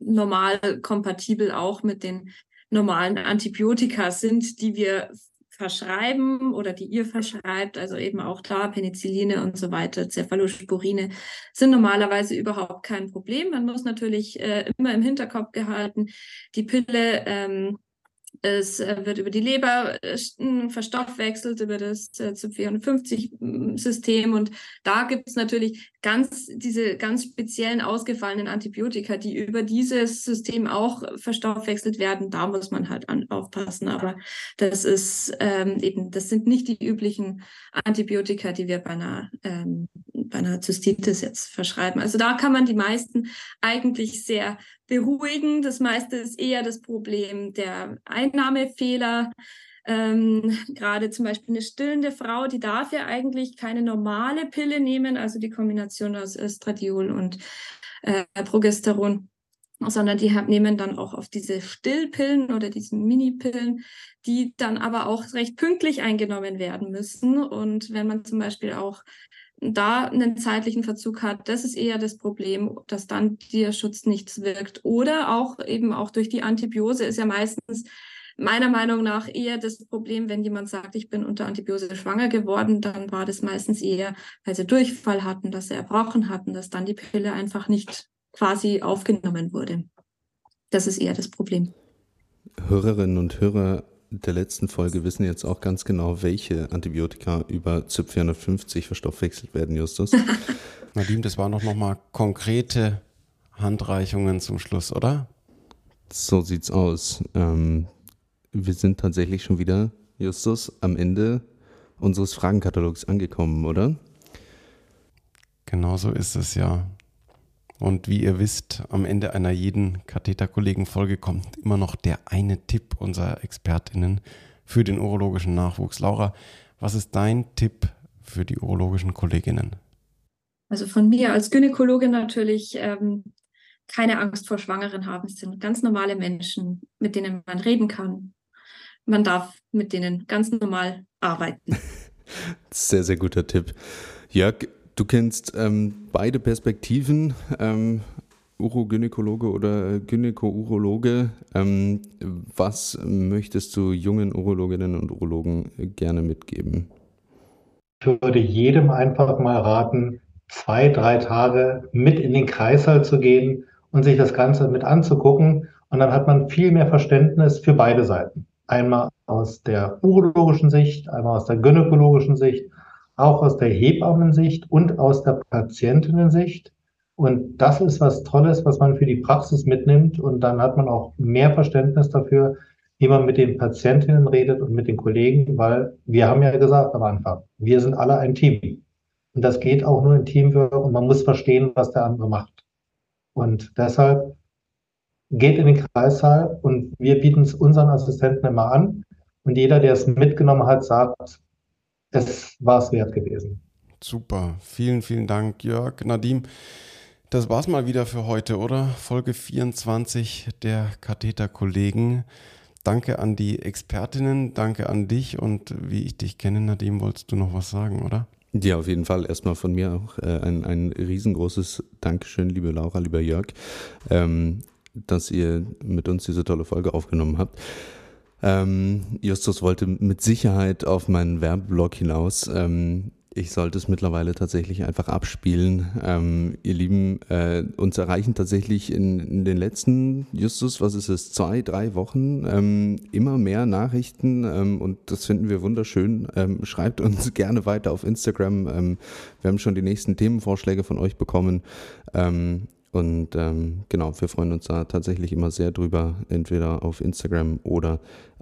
normal kompatibel auch mit den normalen Antibiotika sind, die wir verschreiben oder die ihr verschreibt. Also eben auch da Penicilline und so weiter, Cephalosporine sind normalerweise überhaupt kein Problem. Man muss natürlich äh, immer im Hinterkopf gehalten, die Pille ähm, Es wird über die Leber verstoffwechselt, über das C Y vierundfünfzig-System, und da gibt es natürlich ganz diese ganz speziellen ausgefallenen Antibiotika, die über dieses System auch verstoffwechselt werden. Da muss man halt an, aufpassen, aber das ist ähm, eben, das sind nicht die üblichen Antibiotika, die wir bei einer, ähm, bei einer Zystitis jetzt verschreiben. Also da kann man die meisten eigentlich sehr beruhigen. Das meiste ist eher das Problem der Einnahmefehler. Ähm, gerade zum Beispiel eine stillende Frau, die darf ja eigentlich keine normale Pille nehmen, also die Kombination aus Östradiol und äh, Progesteron, sondern die nehmen dann auch auf diese Stillpillen oder diese Minipillen, die dann aber auch recht pünktlich eingenommen werden müssen. Und wenn man zum Beispiel auch da einen zeitlichen Verzug hat, das ist eher das Problem, dass dann der Schutz nichts wirkt. Oder auch eben auch durch die Antibiose ist ja meistens meiner Meinung nach eher das Problem, wenn jemand sagt, ich bin unter Antibiose schwanger geworden, dann war das meistens eher, weil sie Durchfall hatten, dass sie Erbrechen hatten, dass dann die Pille einfach nicht quasi aufgenommen wurde. Das ist eher das Problem. Hörerinnen und Hörer der letzten Folge wissen jetzt auch ganz genau, welche Antibiotika über C Y vierundfünfzig verstoffwechselt werden, Justus. Nadim, das waren doch nochmal konkrete Handreichungen zum Schluss, oder? So sieht's aus. Ähm, wir sind tatsächlich schon wieder, Justus, am Ende unseres Fragenkatalogs angekommen, oder? Genau so ist es, ja. Und wie ihr wisst, am Ende einer jeden Katheter-Kollegen-Folge kommt immer noch der eine Tipp unserer ExpertInnen für den urologischen Nachwuchs. Laura, was ist dein Tipp für die urologischen Kolleginnen? Also von mir als Gynäkologin natürlich ähm, keine Angst vor Schwangeren haben. Es sind ganz normale Menschen, mit denen man reden kann. Man darf mit denen ganz normal arbeiten. Sehr, sehr guter Tipp. Jörg, du kennst ähm, beide Perspektiven, ähm, Urogynäkologe oder Gynäko-Urologe. Ähm, was möchtest du jungen Urologinnen und Urologen gerne mitgeben? Ich würde jedem einfach mal raten, zwei, drei Tage mit in den Kreißsaal zu gehen und sich das Ganze mit anzugucken. Und dann hat man viel mehr Verständnis für beide Seiten. Einmal aus der urologischen Sicht, einmal aus der gynäkologischen Sicht, auch aus der Hebammensicht und aus der Patientinnen-Sicht. Und das ist was Tolles, was man für die Praxis mitnimmt. Und dann hat man auch mehr Verständnis dafür, wie man mit den Patientinnen redet und mit den Kollegen, weil wir haben ja gesagt am Anfang, wir sind alle ein Team. Und das geht auch nur in Teamwork und man muss verstehen, was der andere macht. Und deshalb geht in den Kreißsaal und wir bieten es unseren Assistenten immer an. Und jeder, der es mitgenommen hat, sagt, es war es wert gewesen. Super. Vielen, vielen Dank, Jörg. Nadim, das war's mal wieder für heute, oder? Folge vierundzwanzig der Katheter-Kollegen. Danke an die Expertinnen, danke an dich. Und wie ich dich kenne, Nadim, wolltest du noch was sagen, oder? Ja, auf jeden Fall. Erstmal von mir auch äh, ein, ein riesengroßes Dankeschön, liebe Laura, lieber Jörg, ähm, dass ihr mit uns diese tolle Folge aufgenommen habt. Ähm, Justus wollte mit Sicherheit auf meinen Werbeblock hinaus. Ähm, ich sollte es mittlerweile tatsächlich einfach abspielen. Ähm, ihr Lieben, äh, uns erreichen tatsächlich in, in den letzten, Justus, was ist es, zwei, drei Wochen, ähm, immer mehr Nachrichten ähm, und das finden wir wunderschön. Ähm, schreibt uns gerne weiter auf Instagram. Ähm, wir haben schon die nächsten Themenvorschläge von euch bekommen. Ähm, Und ähm, genau, wir freuen uns da tatsächlich immer sehr drüber, entweder auf Instagram oder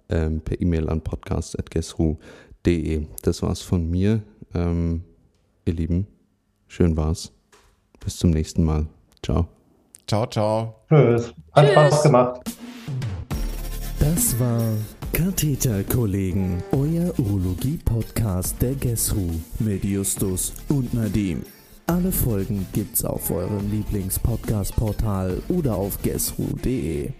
ähm, per E-Mail an podcast at gesru punkt de. Das war's von mir, ähm, ihr Lieben. Schön war's. Bis zum nächsten Mal. Ciao. Ciao, ciao. Tschüss. Hat Spaß gemacht. Das war Katheter-Kollegen, euer Urologie-Podcast der Gesru mit Justus und Nadim. Alle Folgen gibt's auf eurem Lieblings-Podcast-Portal oder auf gesru punkt de.